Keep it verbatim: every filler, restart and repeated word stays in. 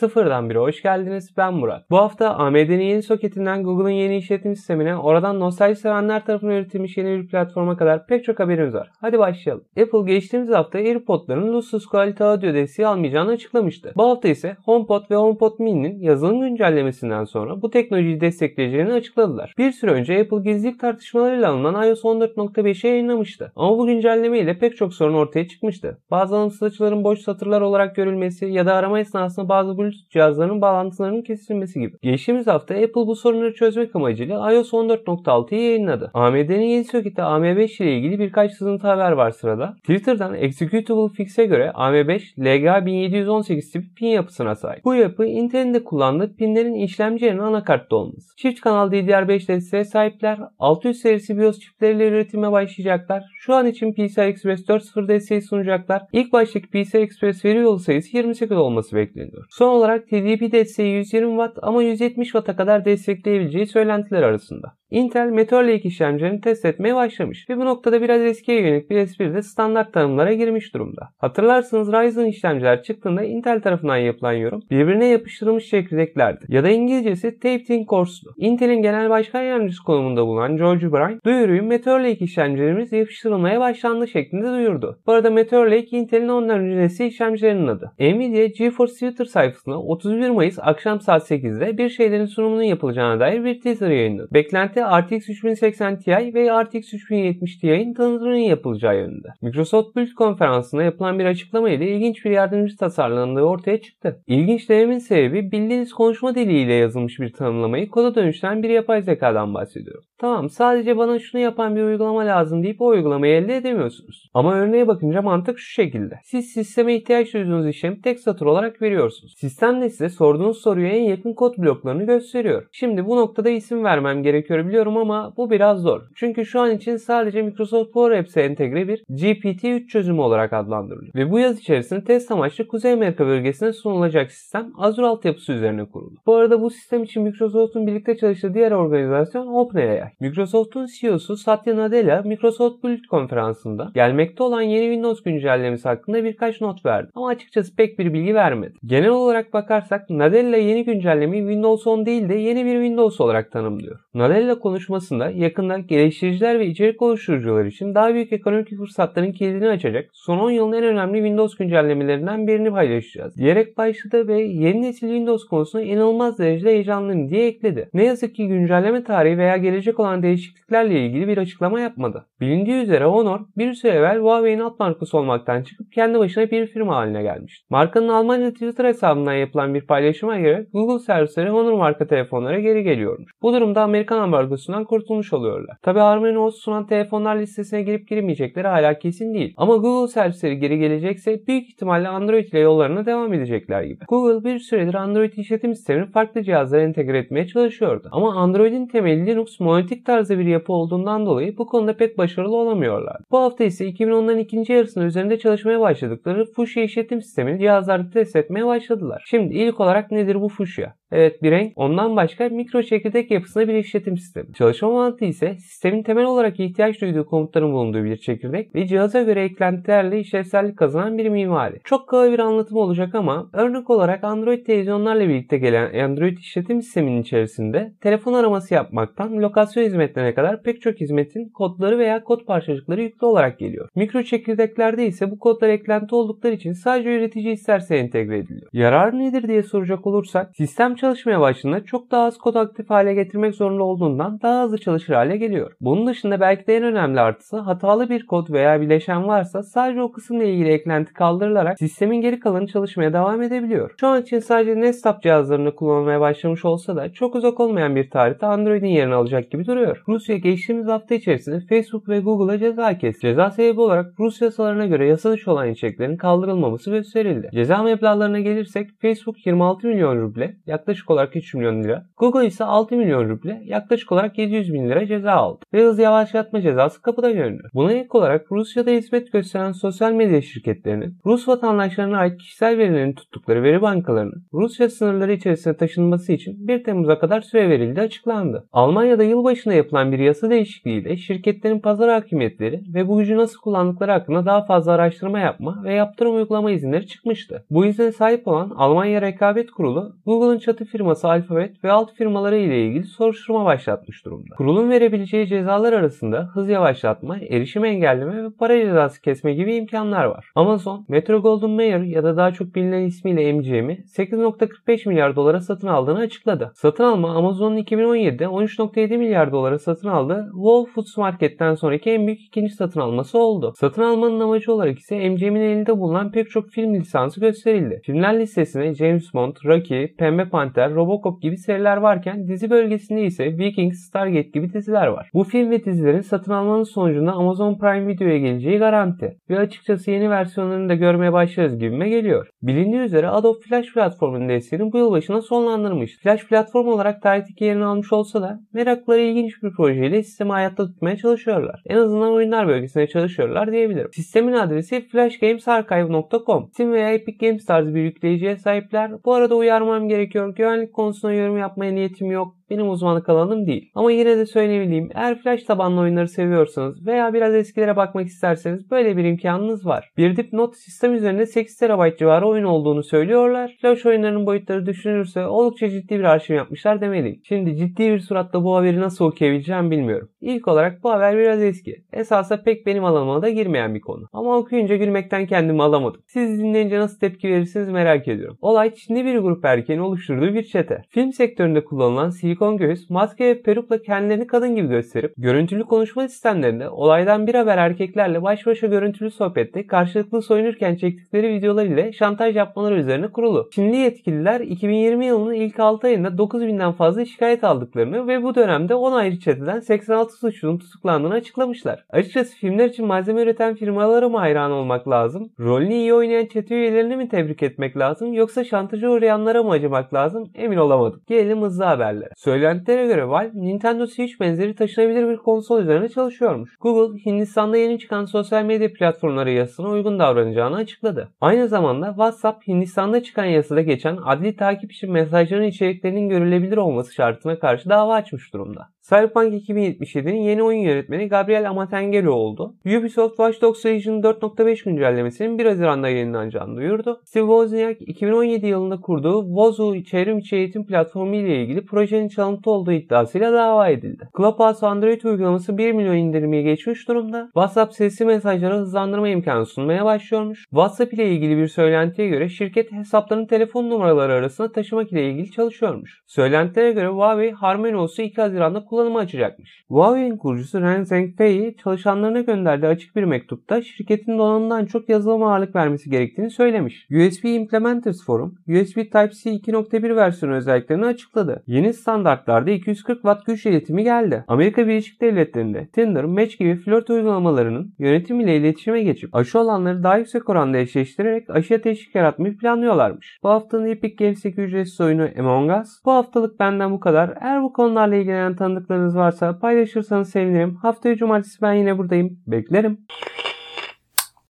Sıfırdan bire hoş geldiniz. Ben Murat. Bu hafta A M D'nin yeni soketinden Google'ın yeni işletim sistemine, oradan nostalji sevenler tarafından üretilmiş yeni bir platforma kadar pek çok haberimiz var. Hadi başlayalım. Apple geçtiğimiz hafta AirPod'ların Bluetooth kalite audio desteği almayacağını açıklamıştı. Bu hafta ise HomePod ve HomePod Mini'nin yazılım güncellemesinden sonra bu teknolojiyi destekleyeceğini açıkladılar. Bir süre önce Apple gizlilik tartışmalarıyla alınan iOS on dört nokta beşi yayınlamıştı. Ama bu güncelleme ile pek çok sorun ortaya çıkmıştı. Bazı anlamsız açıların boş satırlar olarak görülmesi ya da arama esnasında bazı Bluetooth cihazlarının bağlantılarının kesilmesi gibi. Geçtiğimiz hafta Apple bu sorunları çözmek amacıyla iOS on dört nokta altıyı yayınladı. A M D'nin yeni soketi A M beş ile ilgili birkaç sızıntı haber var sırada. Twitter'dan Executable Fix'e göre A M beş L G A bin yedi yüz on sekiz tipi pin yapısına sahip. Bu yapı Intel'in de kullandığı pinlerin işlemci yerine anakartta olması. Çift kanal D D R beş desteğe sahipler, altı yüz serisi BIOS çipleriyle üretime başlayacaklar. Şu an için P C I Express dört nokta sıfır desteği sunacaklar. İlk baştaki P C I Express veri yolu sayısı yirmi sekiz olması bekleniyor. Son olarak T D P desteği yüz yirmi watt ama yüz yetmiş watt'a kadar destekleyebileceği söylentiler arasında. Intel Meteor Lake işlemcilerini test etmeye başlamış ve bu noktada biraz eskiye yönelik bir espri de standart tanımlara girmiş durumda. Hatırlarsınız, Ryzen işlemciler çıktığında Intel tarafından yapılan yorum birbirine yapıştırılmış çekirdeklerdi ya da İngilizcesi taped in course'du. Intel'in genel başkan yardımcısı konumunda bulunan George Bryan duyuruyu Meteor Lake işlemcilerimiz yapıştırılmaya başlandı şeklinde duyurdu. Bu arada Meteor Lake Intel'in ondan önce nesli işlemcilerinin adı. Nvidia GeForce Twitter sayfasına otuz bir Mayıs akşam saat sekizde bir şeylerin sunumunun yapılacağına dair bir teaser yayınladı. Beklenti R T X üç bin seksen Ti ve R T X üç bin yetmiş Ti'nin tanıtımının yapılacağı yönünde. Microsoft Build konferansında yapılan bir açıklama ile ilginç bir yardımcı tasarlandığı ortaya çıktı. İlginç dememin sebebi bildiğiniz konuşma diliyle yazılmış bir tanımlamayı koda dönüştüren bir yapay zekadan bahsediyorum. Tamam, sadece bana şunu yapan bir uygulama lazım deyip o uygulamayı elde edemiyorsunuz. Ama örneğe bakınca mantık şu şekilde. Siz sisteme ihtiyaç duyduğunuz işlemi tek satır olarak veriyorsunuz. Sistem de size sorduğunuz soruya en yakın kod bloklarını gösteriyor. Şimdi bu noktada isim vermem gerekiyor biliyorum ama bu biraz zor. Çünkü şu an için sadece Microsoft Power Apps'e entegre bir G P T üç çözümü olarak adlandırılıyor. Ve bu yaz içerisinde test amaçlı Kuzey Amerika bölgesine sunulacak sistem Azure altyapısı üzerine kurulu. Bu arada bu sistem için Microsoft'un birlikte çalıştığı diğer organizasyon OpenAI. Microsoft'un C E O'su Satya Nadella Microsoft Build konferansında gelmekte olan yeni Windows güncellemesi hakkında birkaç not verdi. Ama açıkçası pek bir bilgi vermedi. Genel olarak bakarsak Nadella yeni güncellemeyi Windows on değil de yeni bir Windows olarak tanımlıyor. Nadella konuşmasında yakında geliştiriciler ve içerik oluşturucular için daha büyük ekonomik fırsatların kilidini açacak son on yılın en önemli Windows güncellemelerinden birini paylaşacağız diyerek başladı ve yeni nesil Windows konusunda inanılmaz derecede heyecanlıyım diye ekledi. Ne yazık ki güncelleme tarihi veya gelecek olan değişikliklerle ilgili bir açıklama yapmadı. Bilindiği üzere Honor bir süre evvel Huawei'nin alt markası olmaktan çıkıp kendi başına bir firma haline gelmişti. Markanın Almanya Twitter hesabından yapılan bir paylaşıma göre Google servisleri Honor marka telefonlara geri geliyormuş. Bu durumda Amerikan ambargosundan kurtulmuş oluyorlar. Tabi HarmonyOS sunan telefonlar listesine girip girmeyecekleri hala kesin değil. Ama Google servisleri geri gelecekse büyük ihtimalle Android ile yollarına devam edecekler gibi. Google bir süredir Android işletim sistemini farklı cihazlara entegre etmeye çalışıyordu. Ama Android'in temeli Linux monolitik tarzı bir yapı olduğundan dolayı bu konuda pek başarılı olamıyorlar. Bu hafta ise iki bin onların ikinci yarısında üzerinde çalışmaya başladıkları Fuchsia işletim sistemini cihazlarda test etmeye başladılar. Şimdi ilk olarak nedir bu Fuchsia? Evet, bir renk, ondan başka mikro çekirdek yapısında bir işletim sistemi. Çalışma mantığı ise sistemin temel olarak ihtiyaç duyduğu komutların bulunduğu bir çekirdek ve cihaza göre eklentilerle işlevsellik kazanan bir mimari. Çok kaba bir anlatım olacak ama örnek olarak Android televizyonlarla birlikte gelen Android işletim sisteminin içerisinde telefon araması yapmaktan lokasyon hizmetlerine kadar pek çok hizmetin kodları veya kod parçacıkları yüklü olarak geliyor. Mikro çekirdeklerde ise bu kodlar eklenti oldukları için sadece üretici isterse entegre ediliyor. Yararı nedir diye soracak olursak, sistem çalışmaya başladığında çok daha az kod aktif hale getirmek zorunda olduğundan daha hızlı çalışır hale geliyor. Bunun dışında belki de en önemli artısı, hatalı bir kod veya bileşen varsa sadece o kısımla ilgili eklenti kaldırılarak sistemin geri kalanı çalışmaya devam edebiliyor. Şu an için sadece Netstab cihazlarını kullanmaya başlamış olsa da çok uzak olmayan bir tarihte Android'in yerini alacak gibi duruyor. Rusya geçtiğimiz hafta içerisinde Facebook ve Google'a ceza kesti. Ceza sebebi olarak Rus yasalarına göre yasa dışı olan içeriklerin kaldırılmaması gösterildi. Ceza meblağlarına gelirsek Facebook yirmi altı milyon ruble, yaklaşık olarak üç milyon lira. Google ise altı milyon ruble, yaklaşık yaklaşık olarak yedi yüz bin lira ceza aldı ve hız yavaşlatma cezası kapıda görünüyor. Buna ilk olarak Rusya'da hizmet gösteren sosyal medya şirketlerinin Rus vatandaşlarına ait kişisel verilerini tuttukları veri bankalarının Rusya sınırları içerisine taşınması için bir Temmuz'a kadar süre verildi açıklandı. Almanya'da yılbaşında yapılan bir yasa değişikliğiyle şirketlerin pazar hakimiyetleri ve bu gücü nasıl kullandıkları hakkında daha fazla araştırma yapma ve yaptırım uygulama izinleri çıkmıştı. Bu izne sahip olan Almanya Rekabet Kurulu, Google'ın çatı firması Alphabet ve alt firmaları ile ilgili soruşturma başlatmış durumda. Kurulun verebileceği cezalar arasında hız yavaşlatma, erişim engelleme ve para cezası kesme gibi imkanlar var. Amazon, Metro-Goldwyn-Mayer ya da daha çok bilinen ismiyle M G M'i sekiz virgül kırk beş milyar dolara satın aldığını açıkladı. Satın alma Amazon'un iki bin on yedide on üç virgül yedi milyar dolara satın aldığı Whole Foods Market'ten sonraki en büyük ikinci satın alması oldu. Satın almanın amacı olarak ise M G M'nin elinde bulunan pek çok film lisansı gösterildi. Filmler listesine James Bond, Rocky, Pembe Panter, Robocop gibi seriler varken dizi bölgesinde ise Vikings, Stargate gibi diziler var. Bu film ve dizilerin satın almanın sonucunda Amazon Prime Video'ya geleceği garanti ve açıkçası yeni versiyonlarını da görmeye başlarız gibime geliyor. Bilindiği üzere Adobe Flash platformunun desteğini bu yıl başına sonlandırmış. Flash platform olarak tarihteki yerini almış olsa da merakları ilginç bir projeyle sistemi hayatta tutmaya çalışıyorlar. En azından oyunlar bölgesinde çalışıyorlar diyebilirim. Sistemin adresi flashgamesarchive nokta com. Steam veya Epic Games tarzı bir yükleyiciye sahipler. Bu arada uyarmam gerekiyor. Güvenlik konusunda yorum yapmaya niyetim yok. Benim uzmanlık alanım değil. Ama yine de söyleyebileyim, eğer Flash tabanlı oyunları seviyorsanız veya biraz eskilere bakmak isterseniz böyle bir imkanınız var. Bir dipnot, sistem üzerinde sekiz terabayt civarı oyun olduğunu söylüyorlar. Flash oyunlarının boyutları düşünülürse oldukça ciddi bir arşiv yapmışlar demeliyim. Şimdi ciddi bir suratla bu haberi nasıl okuyabileceğim bilmiyorum. İlk olarak bu haber biraz eski. Esasında pek benim alanıma da girmeyen bir konu. Ama okuyunca gülmekten kendimi alamadım. Siz dinleyince nasıl tepki verirsiniz merak ediyorum. Olay Çinli bir grup erkeğin oluşturduğu bir çete. Film sektöründe kullanılan silikon Silikon göğüs, maske ve perukla kendilerini kadın gibi gösterip görüntülü konuşma sistemlerinde olaydan bir haber erkeklerle baş başa görüntülü sohbette karşılıklı soyunurken çektikleri videolar ile şantaj yapmaları üzerine kurulu. Çinli yetkililer iki bin yirmi yılının ilk altı ayında dokuz binden fazla şikayet aldıklarını ve bu dönemde on ayrı çeteden seksen altı suçlunun tutuklandığını açıklamışlar. Açıkçası filmler için malzeme üreten firmalara mı hayran olmak lazım? Rolünü iyi oynayan çete üyelerini mi tebrik etmek lazım? Yoksa şantaja uğrayanlara mı acımak lazım? Emin olamadım. Gelelim hızlı haberlere. Söylentilere göre Valve, Nintendo Switch benzeri taşınabilir bir konsol üzerine çalışıyormuş. Google, Hindistan'da yeni çıkan sosyal medya platformları yasasına uygun davranacağını açıkladı. Aynı zamanda WhatsApp, Hindistan'da çıkan yasada geçen adli takip için mesajların içeriklerinin görülebilir olması şartına karşı dava açmış durumda. Cyberpunk iki bin yetmiş yedi'nin yeni oyun yönetmeni Gabriel Amatengelo oldu. Ubisoft Watch Dogs Legion dört nokta beş güncellemesinin bir Haziran'da yayınlanacağını duyurdu. Steve Wozniak, iki bin on yedi yılında kurduğu Wozu çevrimiçi eğitim platformu ile ilgili projenin çalıntı olduğu iddiasıyla dava edildi. Clubhouse Android uygulaması bir milyon indirmeyi geçmiş durumda. WhatsApp sesli mesajlara hızlandırma imkanı sunmaya başlıyormuş. WhatsApp ile ilgili bir söylentiye göre şirket hesapların telefon numaraları arasında taşımak ile ilgili çalışıyormuş. Söylentilere göre Huawei Harmony O S'u iki Haziran'da kullanıma açacakmış. Huawei'nin kurucusu Ren Zhengfei çalışanlarına gönderdiği açık bir mektupta şirketin donanımdan çok yazılıma ağırlık vermesi gerektiğini söylemiş. U S B Implementers Forum, U S B Type-C iki nokta bir versiyonu özelliklerini açıkladı. Yeni standartlarda iki yüz kırk watt güç iletimi geldi. Amerika Birleşik Devletleri'nde Tinder, Match gibi flört uygulamalarının yönetim ile iletişime geçip aşı olanları daha yüksek oranda eşleştirerek aşıya teşvik yaratmayı planlıyorlarmış. Bu haftanın Epic Games'teki ücretsiz oyunu Among Us. Bu haftalık benden bu kadar. Eğer bu konularla ilgilenen tanıdıklarınız varsa paylaşırsanız sevinirim. Haftaya cumartesi ben yine buradayım. Beklerim.